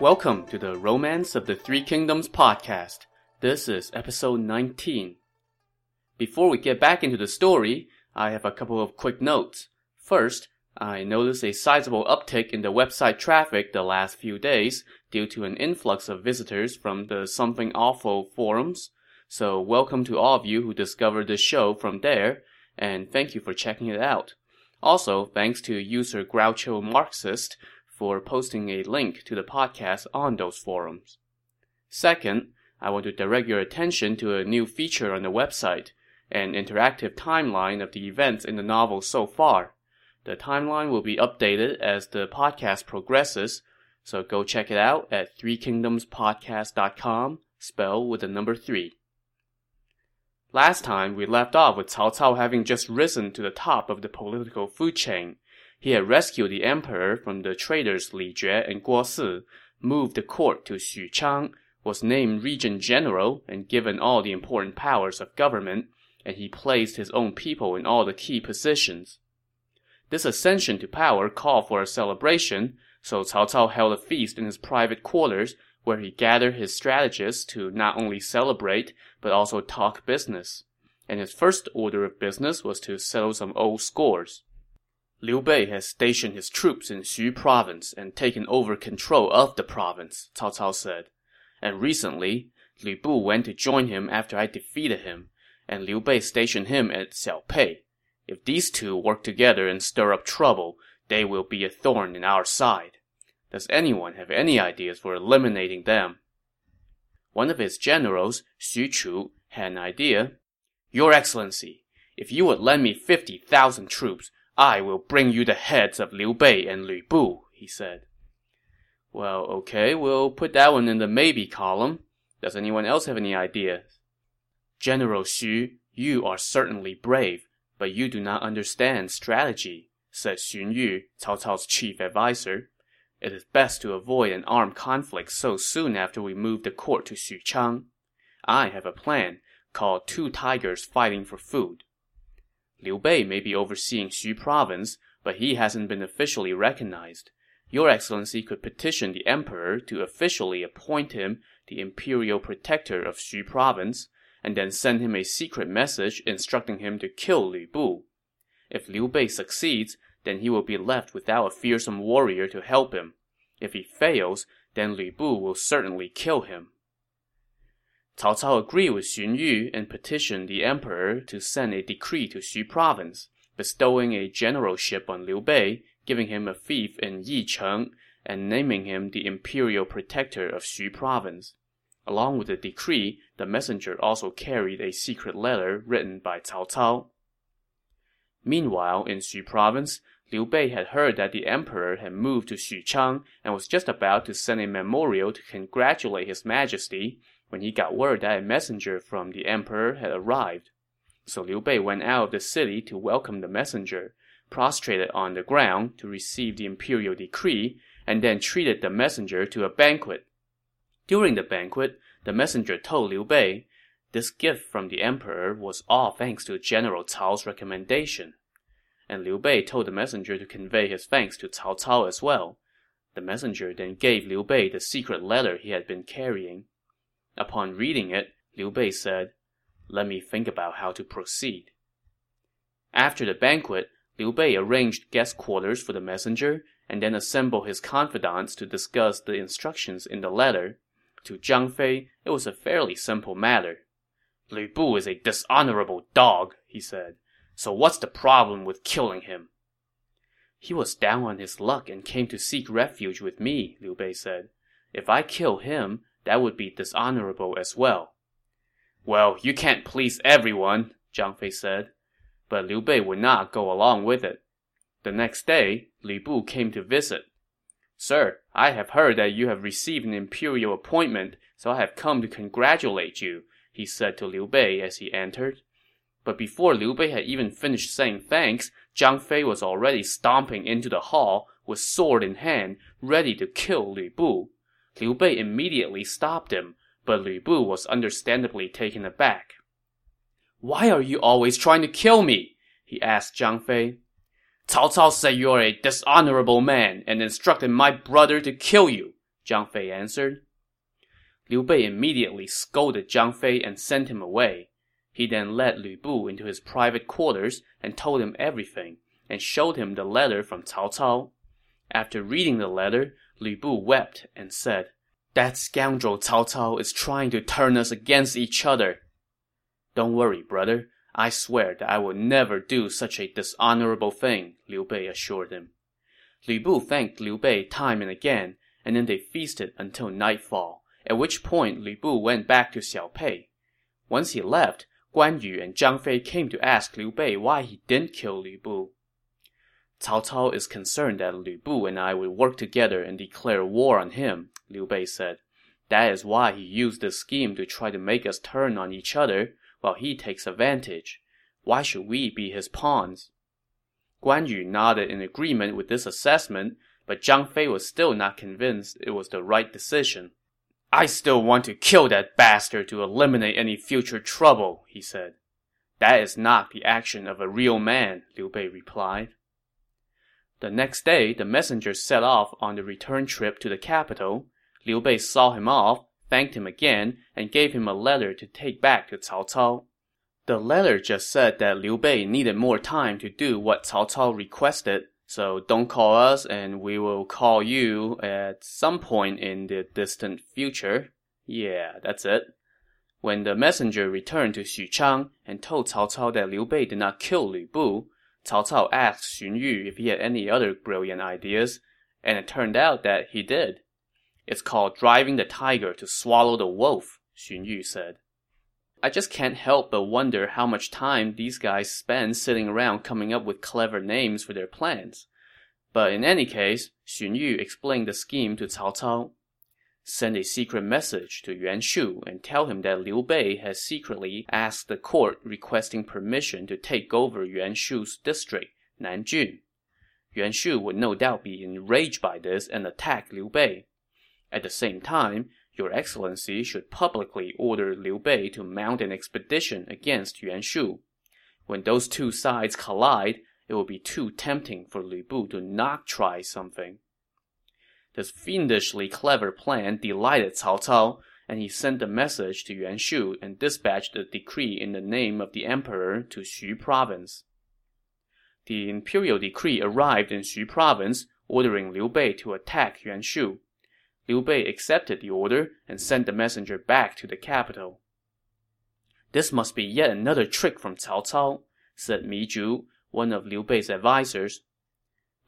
Welcome to the Romance of the Three Kingdoms podcast. This is episode 19. Before we get back into the story, I have a couple of quick notes. First, I noticed a sizable uptick in the website traffic the last few days due to an influx of visitors from the Something Awful forums. So welcome to all of you who discovered the show from there, and thank you for checking it out. Also, thanks to user Groucho Marxist for posting a link to the podcast on those forums. Second, I want to direct your attention to a new feature on the website, an interactive timeline of the events in the novel so far. The timeline will be updated as the podcast progresses, so go check it out at threekingdomspodcast.com, spelled with the number 3. Last time, we left off with Cao Cao having just risen to the top of the political food chain. He had rescued the emperor from the traitors Li Jue and Guo Si, moved the court to Xuchang, was named regent general and given all the important powers of government, and he placed his own people in all the key positions. This ascension to power called for a celebration, so Cao Cao held a feast in his private quarters where he gathered his strategists to not only celebrate, but also talk business. And his first order of business was to settle some old scores. Liu Bei has stationed his troops in Xu province and taken over control of the province, Cao Cao said. And recently, Lü Bu went to join him after I defeated him, and Liu Bei stationed him at Xiao Pei. If these two work together and stir up trouble, they will be a thorn in our side. Does anyone have any ideas for eliminating them? One of his generals, Xu Chu, had an idea. Your Excellency, if you would lend me 50,000 troops, I will bring you the heads of Liu Bei and Lü Bu, he said. Well, okay, we'll put that one in the maybe column. Does anyone else have any ideas? General Xu, you are certainly brave, but you do not understand strategy, said Xun Yu, Cao Cao's chief adviser. It is best to avoid an armed conflict so soon after we move the court to Xuchang. I have a plan called Two Tigers Fighting for Food. Liu Bei may be overseeing Xu province, but he hasn't been officially recognized. Your Excellency could petition the emperor to officially appoint him the imperial protector of Xu province, and then send him a secret message instructing him to kill Lü Bu. If Liu Bei succeeds, then he will be left without a fearsome warrior to help him. If he fails, then Lü Bu will certainly kill him. Cao Cao agreed with Xun Yu and petitioned the emperor to send a decree to Xu province, bestowing a generalship on Liu Bei, giving him a fief in Yicheng, and naming him the imperial protector of Xu province. Along with the decree, the messenger also carried a secret letter written by Cao Cao. Meanwhile, in Xu province, Liu Bei had heard that the emperor had moved to Xuchang and was just about to send a memorial to congratulate His Majesty, when he got word that a messenger from the emperor had arrived. So Liu Bei went out of the city to welcome the messenger, prostrated on the ground to receive the imperial decree, and then treated the messenger to a banquet. During the banquet, the messenger told Liu Bei, this gift from the emperor was all thanks to General Cao's recommendation. And Liu Bei told the messenger to convey his thanks to Cao Cao as well. The messenger then gave Liu Bei the secret letter he had been carrying. Upon reading it, Liu Bei said, let me think about how to proceed. After the banquet, Liu Bei arranged guest quarters for the messenger, and then assembled his confidants to discuss the instructions in the letter. To Zhang Fei, it was a fairly simple matter. Lü Bu is a dishonorable dog, he said. So what's the problem with killing him? He was down on his luck and came to seek refuge with me, Liu Bei said. If I kill him, that would be dishonorable as well. Well, you can't please everyone, Zhang Fei said. But Liu Bei would not go along with it. The next day, Lü Bu came to visit. Sir, I have heard that you have received an imperial appointment, so I have come to congratulate you, he said to Liu Bei as he entered. But before Liu Bei had even finished saying thanks, Zhang Fei was already stomping into the hall, with sword in hand, ready to kill Lü Bu. Liu Bei immediately stopped him, but Lü Bu was understandably taken aback. Why are you always trying to kill me? He asked Zhang Fei. Cao Cao said you are a dishonorable man and instructed my brother to kill you, Zhang Fei answered. Liu Bei immediately scolded Zhang Fei and sent him away. He then led Lü Bu into his private quarters and told him everything, and showed him the letter from Cao Cao. After reading the letter, Lü Bu wept and said, "That scoundrel Cao Cao is trying to turn us against each other." "Don't worry, brother. I swear that I will never do such a dishonorable thing," Liu Bei assured him. Lü Bu thanked Liu Bei time and again, and then they feasted until nightfall, at which point Lü Bu went back to Xiao Pei. Once he left, Guan Yu and Zhang Fei came to ask Liu Bei why he didn't kill Lü Bu. "Cao Cao is concerned that Lü Bu and I would work together and declare war on him," Liu Bei said. "That is why he used this scheme to try to make us turn on each other, while he takes advantage. Why should we be his pawns?" Guan Yu nodded in agreement with this assessment, but Zhang Fei was still not convinced it was the right decision. "I still want to kill that bastard to eliminate any future trouble," he said. "That is not the action of a real man," Liu Bei replied. The next day, the messenger set off on the return trip to the capital. Liu Bei saw him off, thanked him again, and gave him a letter to take back to Cao Cao. The letter just said that Liu Bei needed more time to do what Cao Cao requested, so don't call us and we will call you at some point in the distant future. Yeah, that's it. When the messenger returned to Xuchang and told Cao Cao that Liu Bei did not kill Lü Bu, Cao Cao asked Xun Yu if he had any other brilliant ideas, and it turned out that he did. "It's called driving the tiger to swallow the wolf," Xun Yu said. "I just can't help but wonder how much time these guys spend sitting around coming up with clever names for their plans." But in any case, Xun Yu explained the scheme to Cao Cao. "Send a secret message to Yuan Shu and tell him that Liu Bei has secretly asked the court requesting permission to take over Yuan Shu's district, Nanjun. Yuan Shu would no doubt be enraged by this and attack Liu Bei. At the same time, Your Excellency should publicly order Liu Bei to mount an expedition against Yuan Shu. When those two sides collide, it will be too tempting for Lü Bu to not try something." This fiendishly clever plan delighted Cao Cao, and he sent the message to Yuan Shu and dispatched a decree in the name of the emperor to Xu province. The imperial decree arrived in Xu province, ordering Liu Bei to attack Yuan Shu. Liu Bei accepted the order and sent the messenger back to the capital. "This must be yet another trick from Cao Cao," said Mi Zhu, one of Liu Bei's advisors.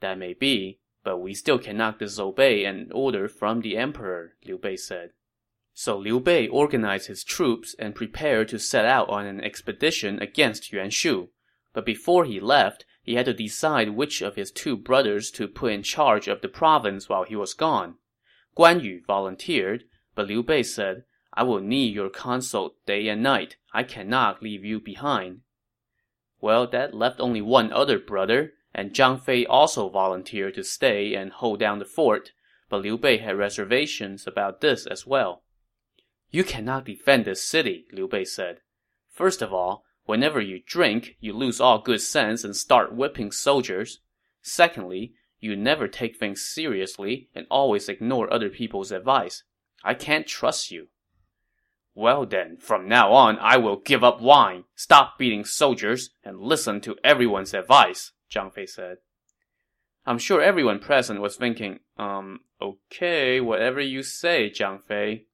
"That may be, but we still cannot disobey an order from the emperor," Liu Bei said. So Liu Bei organized his troops and prepared to set out on an expedition against Yuan Shu. But before he left, he had to decide which of his two brothers to put in charge of the province while he was gone. Guan Yu volunteered, but Liu Bei said, "I will need your consort day and night. I cannot leave you behind." Well, that left only one other brother, and Zhang Fei also volunteered to stay and hold down the fort, but Liu Bei had reservations about this as well. "You cannot defend this city," Liu Bei said. "First of all, whenever you drink, you lose all good sense and start whipping soldiers. Secondly, you never take things seriously and always ignore other people's advice. I can't trust you." "Well then, from now on, I will give up wine, stop beating soldiers, and listen to everyone's advice," Zhang Fei said. I'm sure everyone present was thinking, okay, whatever you say, Zhang Fei."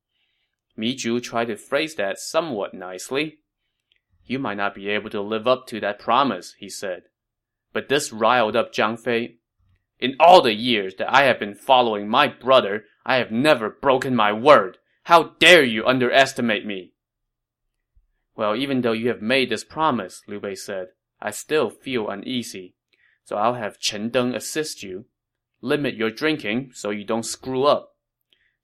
Mi Zhu tried to phrase that somewhat nicely. "You might not be able to live up to that promise," he said. But this riled up Zhang Fei. "In all the years that I have been following my brother, I have never broken my word. How dare you underestimate me?" "Well, even though you have made this promise," Liu Bei said, "I still feel uneasy, so I'll have Chen Deng assist you. Limit your drinking so you don't screw up."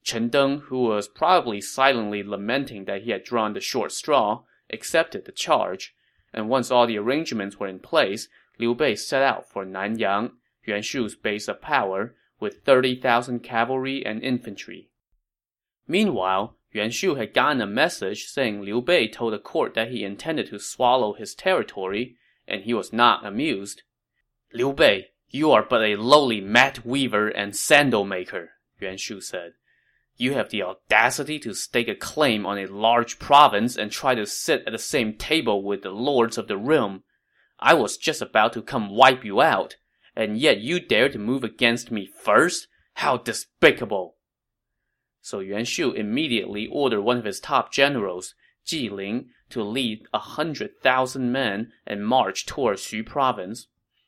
Chen Deng, who was probably silently lamenting that he had drawn the short straw, accepted the charge, and once all the arrangements were in place, Liu Bei set out for Nanyang, Yuan Shu's base of power, with 30,000 cavalry and infantry. Meanwhile, Yuan Shu had gotten a message saying Liu Bei told the court that he intended to swallow his territory, and he was not amused. "Liu Bei, you are but a lowly mat weaver and sandal maker," Yuan Shu said. You have the audacity to stake a claim on a large province and try to sit at the same table with the lords of the realm. I was just about to come wipe you out, and yet you dare to move against me first? How despicable! So Yuan Shu immediately ordered one of his top generals, Ji Ling, to lead 100,000 men and march toward Xu province.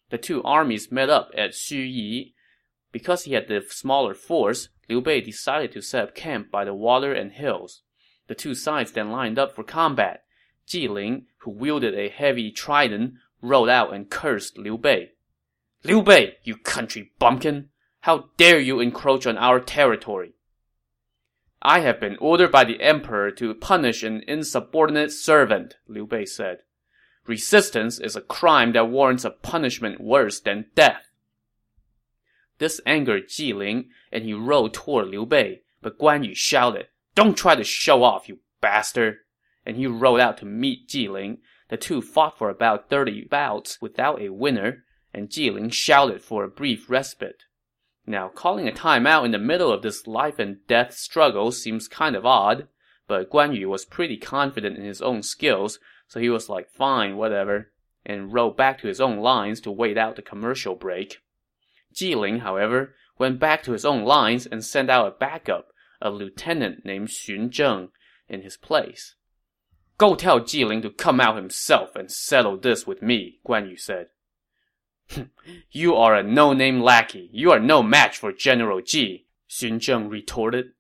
The two armies met up at Xu Yi. Because he had the smaller force, Liu Bei decided to set up camp by the water and hills. The two sides then lined up for combat. Ji Ling, who wielded a heavy trident, rode out and cursed Liu Bei. "Liu Bei, you country bumpkin! How dare you encroach on our territory!" "I have been ordered by the emperor to punish an insubordinate servant," Liu Bei said. "Resistance is a crime that warrants a punishment worse than death." This angered Ji Ling, and he rode toward Liu Bei, but Guan Yu shouted, "Don't try to show off, you bastard!" And he rode out to meet Ji Ling. The two fought for about 30 bouts without a winner, and Ji Ling shouted for a brief respite. Now, calling a timeout in the middle of this life and death struggle seems kind of odd, but Guan Yu was pretty confident in his own skills, so he was like, fine, whatever, and rode back to his own lines to wait out the commercial break. Ji Ling, however, went back to his own lines and sent out a backup, a lieutenant named Xun Zheng, in his place. "Go tell Ji Ling to come out himself and settle this with me," Guan Yu said. "You are a no-name lackey. You are no match for General Ji," Xun Zheng retorted.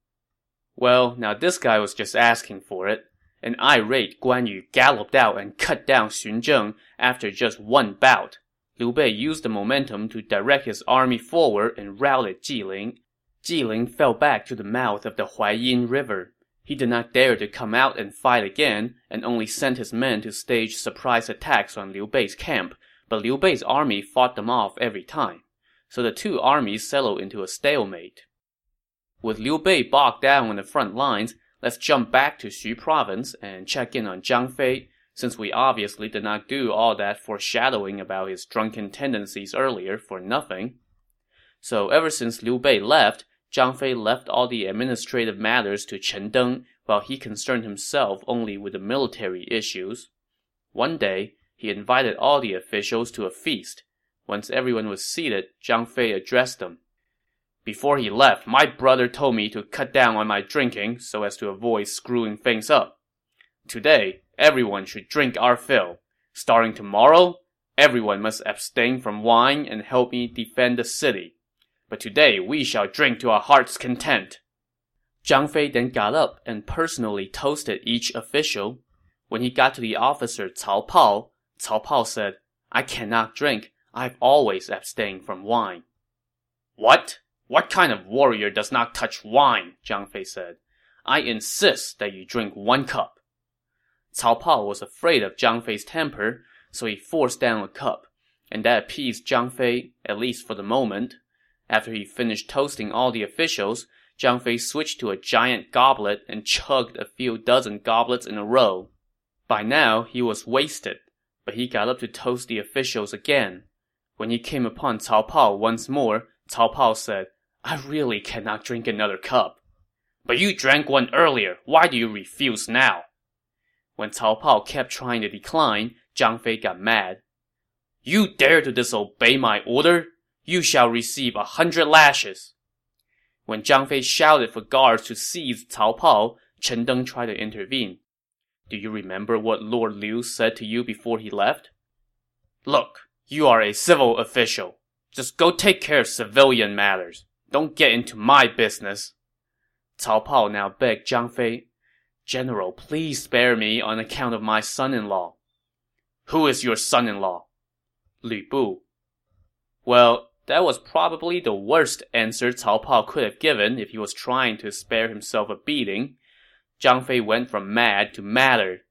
Well, now this guy was just asking for it. An irate Guan Yu galloped out and cut down Xun Zheng after just one bout. Liu Bei used the momentum to direct his army forward and routed Ji Ling. Ji Ling fell back to the mouth of the Huayin River. He did not dare to come out and fight again, and only sent his men to stage surprise attacks on Liu Bei's camp, but Liu Bei's army fought them off every time. So the two armies settled into a stalemate. With Liu Bei bogged down on the front lines, let's jump back to Xu province and check in on Zhang Fei, since we obviously did not do all that foreshadowing about his drunken tendencies earlier for nothing. So ever since Liu Bei left, Zhang Fei left all the administrative matters to Chen Deng, while he concerned himself only with the military issues. One day, he invited all the officials to a feast. Once everyone was seated, Zhang Fei addressed them. "Before he left, my brother told me to cut down on my drinking so as to avoid screwing things up. Today, everyone should drink our fill. Starting tomorrow, everyone must abstain from wine and help me defend the city. But today we shall drink to our heart's content." Zhang Fei then got up and personally toasted each official. When he got to the officer Cao Pao said, "I cannot drink. I've always abstained from wine." "What? What kind of warrior does not touch wine?" Zhang Fei said. "I insist that you drink one cup." Cao Pao was afraid of Zhang Fei's temper, so he forced down a cup, and that appeased Zhang Fei, at least for the moment. After he finished toasting all the officials, Zhang Fei switched to a giant goblet and chugged a few dozen goblets in a row. By now, he was wasted, but he got up to toast the officials again. When he came upon Cao Pao once more, Cao Pao said, "I really cannot drink another cup." "But you drank one earlier. Why do you refuse now?" When Cao Pao kept trying to decline, Zhang Fei got mad. "You dare to disobey my order? You shall receive 100 lashes. When Zhang Fei shouted for guards to seize Cao Pao, Chen Deng tried to intervene. "Do you remember what Lord Liu said to you before he left? Look, you are a civil official. Just go take care of civilian matters. Don't get into my business." Cao Pao now begged Zhang Fei, "General, please spare me on account of my son-in-law." "Who is your son-in-law?" "Lü Bu." Well, that was probably the worst answer Cao Pao could have given if he was trying to spare himself a beating. Zhang Fei went from mad to madder.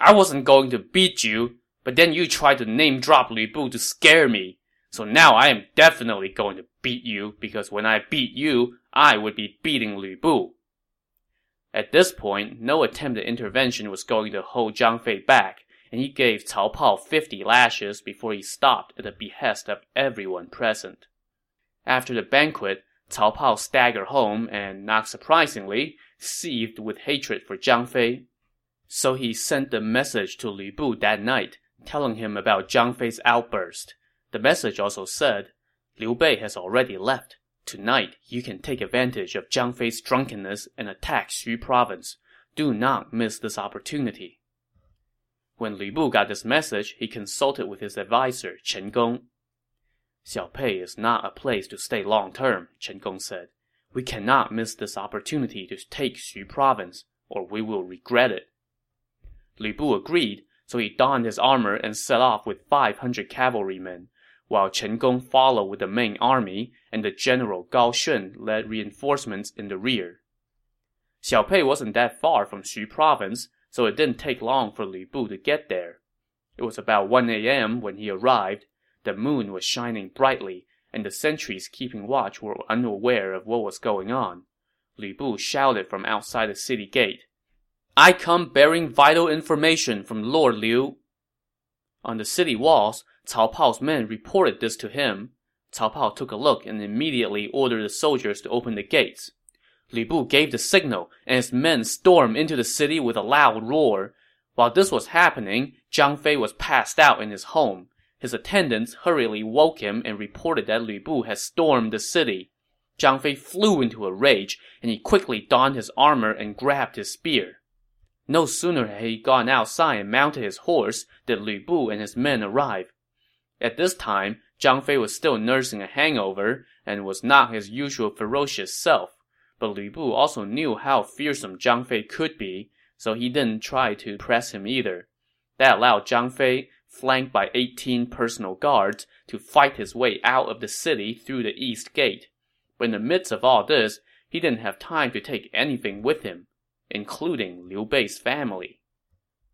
"I wasn't going to beat you, but then you tried to name-drop Lü Bu to scare me. So now I am definitely going to beat you, because when I beat you, I would be beating Lü Bu." At this point, no attempt at intervention was going to hold Zhang Fei back, and he gave Cao Pao 50 lashes before he stopped at the behest of everyone present. After the banquet, Cao Pao staggered home and, not surprisingly, seethed with hatred for Zhang Fei. So he sent a message to Lü Bu that night, telling him about Zhang Fei's outburst. The message also said, "Liu Bei has already left. Tonight, you can take advantage of Zhang Fei's drunkenness and attack Xu province. Do not miss this opportunity." When Lü Bu got this message, he consulted with his advisor, Chen Gong. "Xiao Pei is not a place to stay long term," Chen Gong said. "We cannot miss this opportunity to take Xu province, or we will regret it." Lü Bu agreed, so he donned his armor and set off with 500 cavalrymen, while Chen Gong followed with the main army, and the general Gao Shun led reinforcements in the rear. Xiao Pei wasn't that far from Xu province, so it didn't take long for Lü Bu to get there. It was about 1 a.m. when he arrived. The moon was shining brightly, and the sentries keeping watch were unaware of what was going on. Lü Bu shouted from outside the city gate, "I come bearing vital information from Lord Liu." On the city walls, Cao Pao's men reported this to him. Cao Pao took a look and immediately ordered the soldiers to open the gates. Lü Bu gave the signal, and his men stormed into the city with a loud roar. While this was happening, Zhang Fei was passed out in his home. His attendants hurriedly woke him and reported that Lü Bu had stormed the city. Zhang Fei flew into a rage, and he quickly donned his armor and grabbed his spear. No sooner had he gone outside and mounted his horse did Lü Bu and his men arrive. At this time, Zhang Fei was still nursing a hangover and was not his usual ferocious self. But Lü Bu also knew how fearsome Zhang Fei could be, so he didn't try to press him either. That allowed Zhang Fei, flanked by 18 personal guards, to fight his way out of the city through the east gate. But in the midst of all this, he didn't have time to take anything with him, including Liu Bei's family.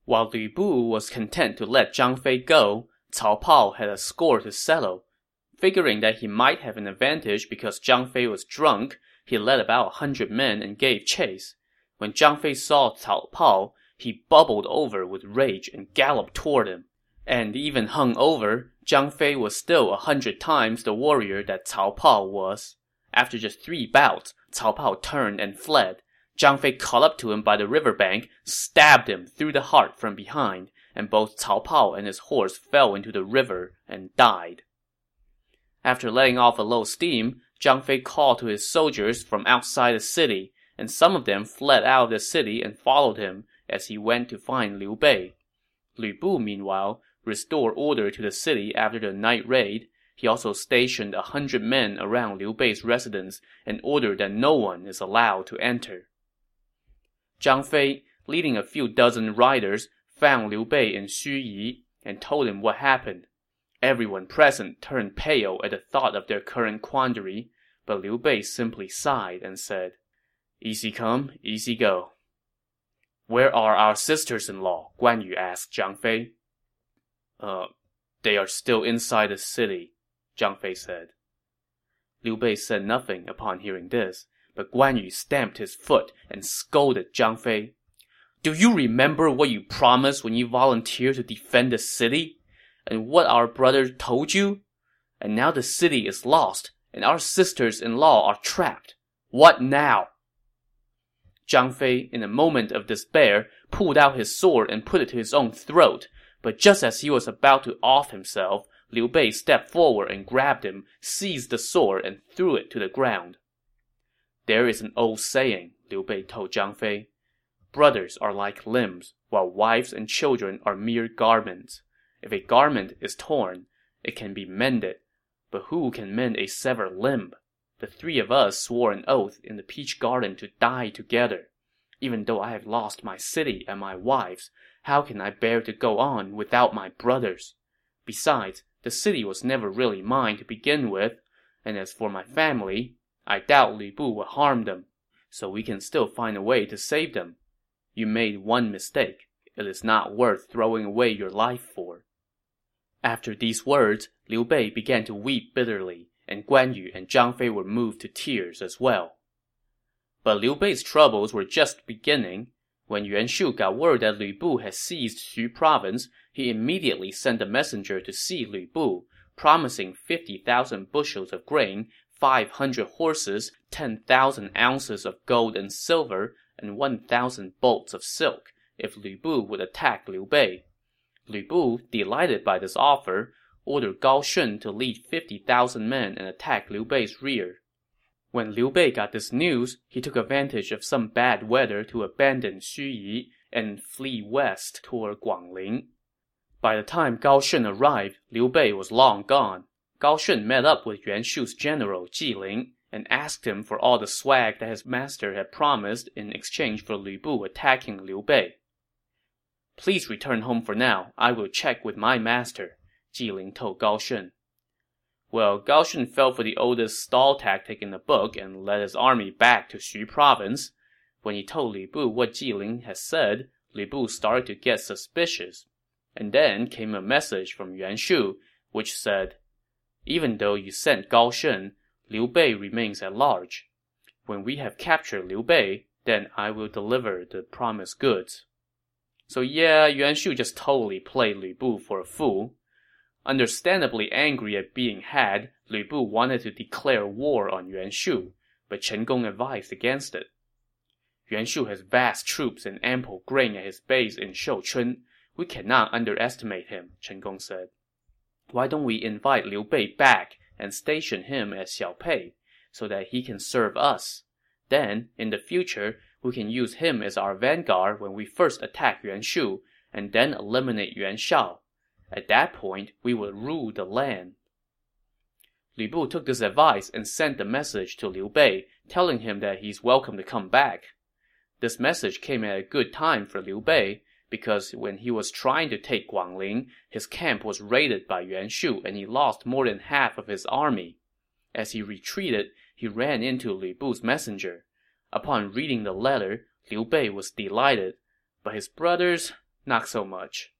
While Lü Bu was content to let Zhang Fei go, Cao Pao had a score to settle. Figuring that he might have an advantage because Zhang Fei was drunk, he led about 100 men and gave chase. When Zhang Fei saw Cao Pao, he bubbled over with rage and galloped toward him. And even hung over, Zhang Fei was still 100 times the warrior that Cao Pao was. After just 3 bouts, Cao Pao turned and fled. Zhang Fei caught up to him by the riverbank, stabbed him through the heart from behind, and both Cao Pao and his horse fell into the river and died. After letting off a low steam, Zhang Fei called to his soldiers from outside the city, and some of them fled out of the city and followed him as he went to find Liu Bei. Lü Bu, meanwhile, restored order to the city after the night raid. He also stationed 100 men around Liu Bei's residence and ordered that no one is allowed to enter. Zhang Fei, leading a few dozen riders, found Liu Bei in Xu Yi and told him what happened. Everyone present turned pale at the thought of their current quandary, but Liu Bei simply sighed and said, "Easy come, easy go." "Where are our sisters-in-law?" Guan Yu asked Zhang Fei. They are still inside the city," Zhang Fei said. Liu Bei said nothing upon hearing this, but Guan Yu stamped his foot and scolded Zhang Fei. "Do you remember what you promised when you volunteered to defend the city? And what our brother told you? And now the city is lost, and our sisters-in-law are trapped. What now?" Zhang Fei, in a moment of despair, pulled out his sword and put it to his own throat. But just as he was about to off himself, Liu Bei stepped forward and grabbed him, seized the sword, and threw it to the ground. "There is an old saying," Liu Bei told Zhang Fei. "Brothers are like limbs, while wives and children are mere garments. If a garment is torn, it can be mended, but who can mend a severed limb? The 3 of us swore an oath in the peach garden to die together. Even though I have lost my city and my wives, how can I bear to go on without my brothers? Besides, the city was never really mine to begin with, and as for my family, I doubt Lü Bu will harm them, so we can still find a way to save them. You made one mistake. It is not worth throwing away your life for." After these words, Liu Bei began to weep bitterly, and Guan Yu and Zhang Fei were moved to tears as well. But Liu Bei's troubles were just beginning. When Yuan Shu got word that Lü Bu had seized Xu province, he immediately sent a messenger to see Lü Bu, promising 50,000 bushels of grain, 500 horses, 10,000 ounces of gold and silver, and 1,000 bolts of silk, if Lü Bu would attack Liu Bei. Lü Bu, delighted by this offer, ordered Gao Shun to lead 50,000 men and attack Liu Bei's rear. When Liu Bei got this news, he took advantage of some bad weather to abandon Xu Yi and flee west toward Guangling. By the time Gao Shun arrived, Liu Bei was long gone. Gao Shun met up with Yuan Shu's general Ji Ling and asked him for all the swag that his master had promised in exchange for Lü Bu attacking Liu Bei. "Please return home for now. I will check with my master," Ji Ling told Gao Shun. Well, Gao Shun fell for the oldest stall tactic in the book and led his army back to Xu province. When he told Lü Bu what Ji Ling had said, Lü Bu started to get suspicious. And then came a message from Yuan Shu, which said, "Even though you sent Gao Shun, Liu Bei remains at large. When we have captured Liu Bei, then I will deliver the promised goods." So yeah, Yuan Shu just totally played Lü Bu for a fool. Understandably angry at being had, Lü Bu wanted to declare war on Yuan Shu, but Chen Gong advised against it. "Yuan Shu has vast troops and ample grain at his base in Shouchun. We cannot underestimate him," Chen Gong said. "Why don't we invite Liu Bei back and station him at Xiao Pei, so that he can serve us? Then, in the future, we can use him as our vanguard when we first attack Yuan Shu, and then eliminate Yuan Shao. At that point, we would rule the land." Lü Bu took this advice and sent the message to Liu Bei, telling him that he's welcome to come back. This message came at a good time for Liu Bei, because when he was trying to take Guangling, his camp was raided by Yuan Shu and he lost more than half of his army. As he retreated, he ran into Lü Bu's messenger. Upon reading the letter, Liu Bei was delighted, but his brothers, not so much.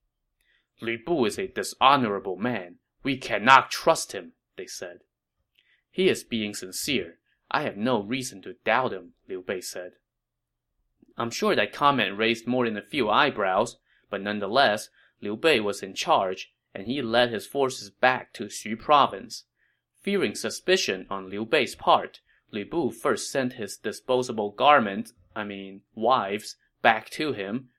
"Lü Bu is a dishonorable man. We cannot trust him," they said. "He is being sincere. I have no reason to doubt him," Liu Bei said. I'm sure that comment raised more than a few eyebrows, but nonetheless, Liu Bei was in charge, and he led his forces back to Xu province. Fearing suspicion on Liu Bei's part, Lü Bu first sent his disposable wives, back to him.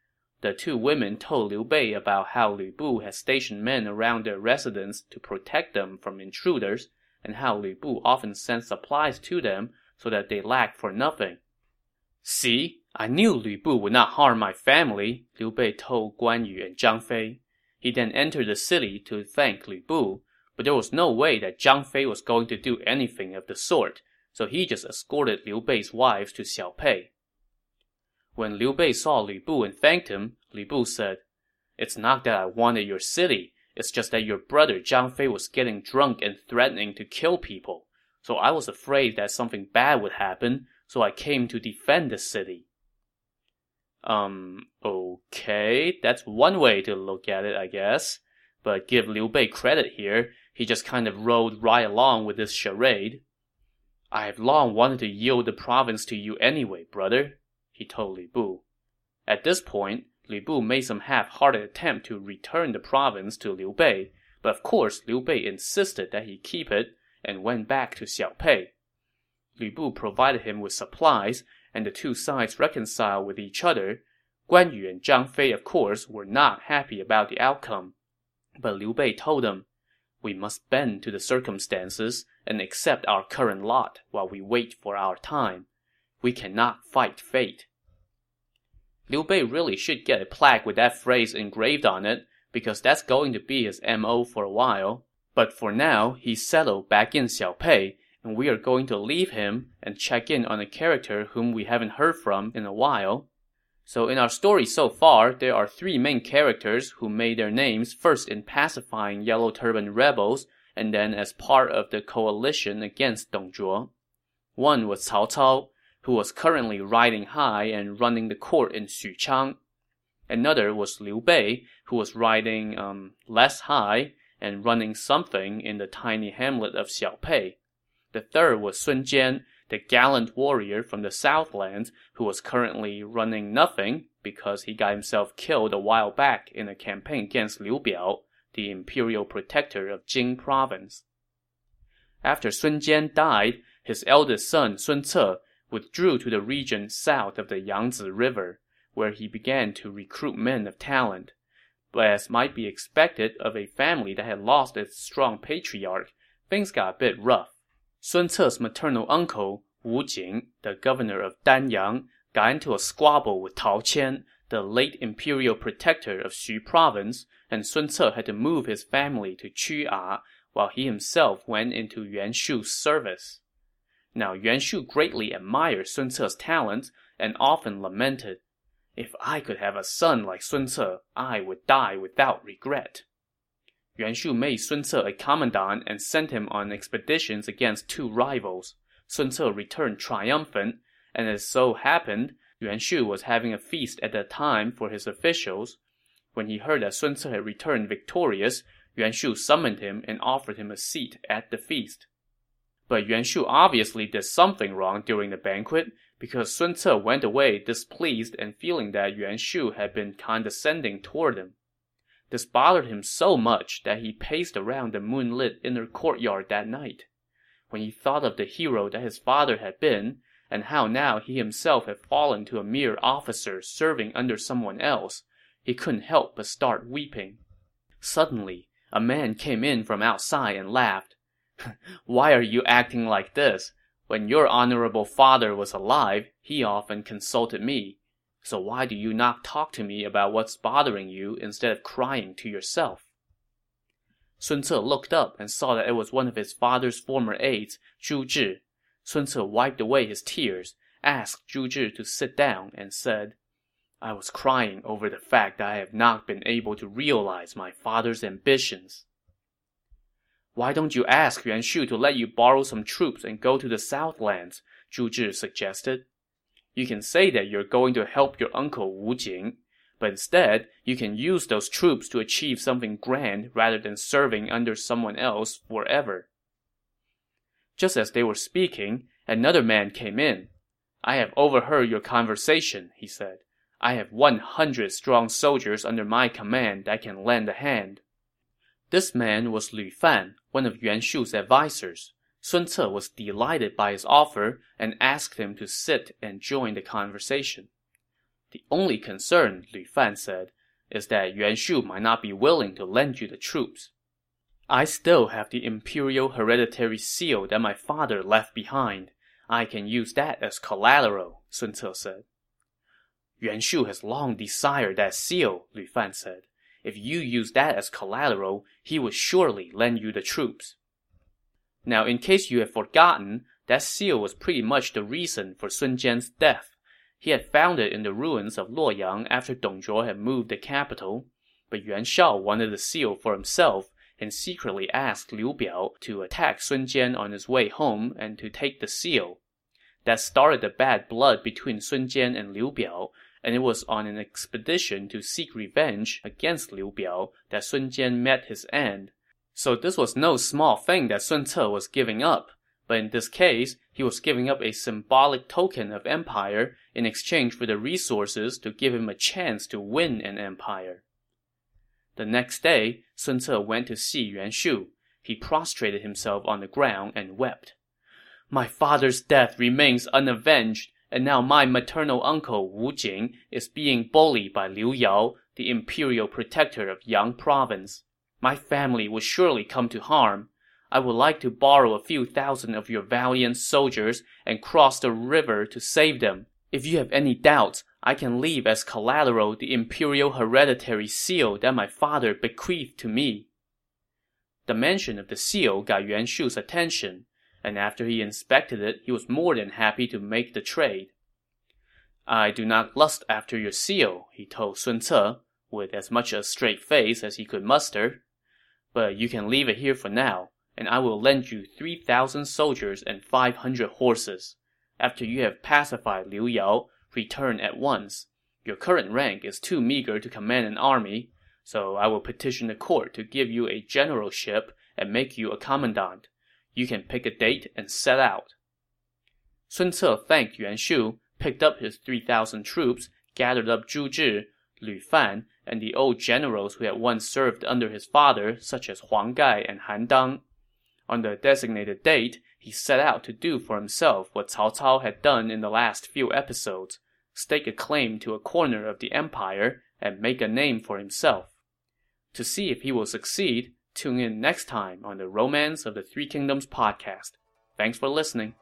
The two women told Liu Bei about how Lü Bu had stationed men around their residence to protect them from intruders, and how Lü Bu often sent supplies to them so that they lacked for nothing. "See? I knew Lü Bu would not harm my family," Liu Bei told Guan Yu and Zhang Fei. He then entered the city to thank Lü Bu, but there was no way that Zhang Fei was going to do anything of the sort, so he just escorted Liu Bei's wives to Xiao Pei. When Liu Bei saw Lü Bu and thanked him, Lü Bu said, "It's not that I wanted your city, it's just that your brother Zhang Fei was getting drunk and threatening to kill people, so I was afraid that something bad would happen, so I came to defend the city." Okay, that's one way to look at it, I guess. But give Liu Bei credit here, he just kind of rode right along with this charade. "I have long wanted to yield the province to you anyway, brother," he told Lü Bu. At this point, Lü Bu made some half-hearted attempt to return the province to Liu Bei, but of course Liu Bei insisted that he keep it and went back to Xiao Pei. Lü Bu provided him with supplies, and the two sides reconciled with each other. Guan Yu and Zhang Fei, of course, were not happy about the outcome. But Liu Bei told them, "We must bend to the circumstances and accept our current lot while we wait for our time. We cannot fight fate." Liu Bei really should get a plaque with that phrase engraved on it, because that's going to be his M.O. for a while. But for now, he's settled back in Xiao Pei, and we are going to leave him and check in on a character whom we haven't heard from in a while. So in our story so far, there are three main characters who made their names first in pacifying Yellow Turban rebels, and then as part of the coalition against Dong Zhuo. One was Cao Cao, who was currently riding high and running the court in Xuchang. Another was Liu Bei, who was riding less high and running something in the tiny hamlet of Xiao Pei. The third was Sun Jian, the gallant warrior from the Southlands, who was currently running nothing because he got himself killed a while back in a campaign against Liu Biao, the imperial protector of Jing province. After Sun Jian died, his eldest son Sun Ce withdrew to the region south of the Yangtze River, where he began to recruit men of talent. But as might be expected of a family that had lost its strong patriarch, things got a bit rough. Sun Ce's maternal uncle, Wu Jing, the governor of Danyang, got into a squabble with Tao Qian, the late imperial protector of Xu province, and Sun Ce had to move his family to Chu'a, while he himself went into Yuan Shu's service. Now Yuan Shu greatly admired Sun Ce's talents and often lamented, "If I could have a son like Sun Ce, I would die without regret." Yuan Shu made Sun Ce a commandant and sent him on expeditions against two rivals. Sun Ce returned triumphant, and as so happened, Yuan Shu was having a feast at that time for his officials. When he heard that Sun Ce had returned victorious, Yuan Shu summoned him and offered him a seat at the feast. But Yuan Shu obviously did something wrong during the banquet, because Sun Ce went away displeased and feeling that Yuan Shu had been condescending toward him. This bothered him so much that he paced around the moonlit inner courtyard that night. When he thought of the hero that his father had been, and how now he himself had fallen to a mere officer serving under someone else, he couldn't help but start weeping. Suddenly, a man came in from outside and laughed. "Why are you acting like this? When your honorable father was alive, he often consulted me. So why do you not talk to me about what's bothering you instead of crying to yourself?" Sun Ce looked up and saw that it was one of his father's former aides, Zhu Zhi. Sun Ce wiped away his tears, asked Zhu Zhi to sit down, and said, "I was crying over the fact that I have not been able to realize my father's ambitions." "Why don't you ask Yuan Shu to let you borrow some troops and go to the Southlands?" Zhu Zhi suggested. "You can say that you're going to help your uncle Wu Jing, but instead, you can use those troops to achieve something grand rather than serving under someone else forever." Just as they were speaking, another man came in. "I have overheard your conversation," he said. "I have 100 strong soldiers under my command that can lend a hand." This man was Lu Fan, one of Yuan Shu's advisors. Sun Ce was delighted by his offer and asked him to sit and join the conversation. "The only concern," Lu Fan said, "is that Yuan Shu might not be willing to lend you the troops." "I still have the imperial hereditary seal that my father left behind. I can use that as collateral," Sun Ce said. "Yuan Shu has long desired that seal," Lu Fan said. "If you use that as collateral, he would surely lend you the troops." Now, in case you have forgotten, that seal was pretty much the reason for Sun Jian's death. He had found it in the ruins of Luoyang after Dong Zhuo had moved the capital, but Yuan Shao wanted the seal for himself and secretly asked Liu Biao to attack Sun Jian on his way home and to take the seal. That started the bad blood between Sun Jian and Liu Biao, and it was on an expedition to seek revenge against Liu Biao that Sun Jian met his end. So this was no small thing that Sun Ce was giving up, but in this case, he was giving up a symbolic token of empire in exchange for the resources to give him a chance to win an empire. The next day, Sun Ce went to see Yuan Shu. He prostrated himself on the ground and wept. "My father's death remains unavenged, and now my maternal uncle Wu Jing is being bullied by Liu Yao, the imperial protector of Yang province. My family will surely come to harm. I would like to borrow a few thousand of your valiant soldiers and cross the river to save them. If you have any doubts, I can leave as collateral the imperial hereditary seal that my father bequeathed to me." The mention of the seal got Yuan Shu's attention, and after he inspected it, he was more than happy to make the trade. "I do not lust after your seal," he told Sun Ce, with as much a straight face as he could muster. "But you can leave it here for now, and I will lend you 3,000 soldiers and 500 horses. After you have pacified Liu Yao, return at once. Your current rank is too meager to command an army, so I will petition the court to give you a generalship and make you a commandant. You can pick a date and set out." Sun Ce thanked Yuan Shu, picked up his 3,000 troops, gathered up Zhu Zhi, Lu Fan, and the old generals who had once served under his father, such as Huang Gai and Han Dang. On the designated date, he set out to do for himself what Cao Cao had done in the last few episodes, stake a claim to a corner of the empire and make a name for himself. To see if he will succeed, tune in next time on the Romance of the Three Kingdoms podcast. Thanks for listening.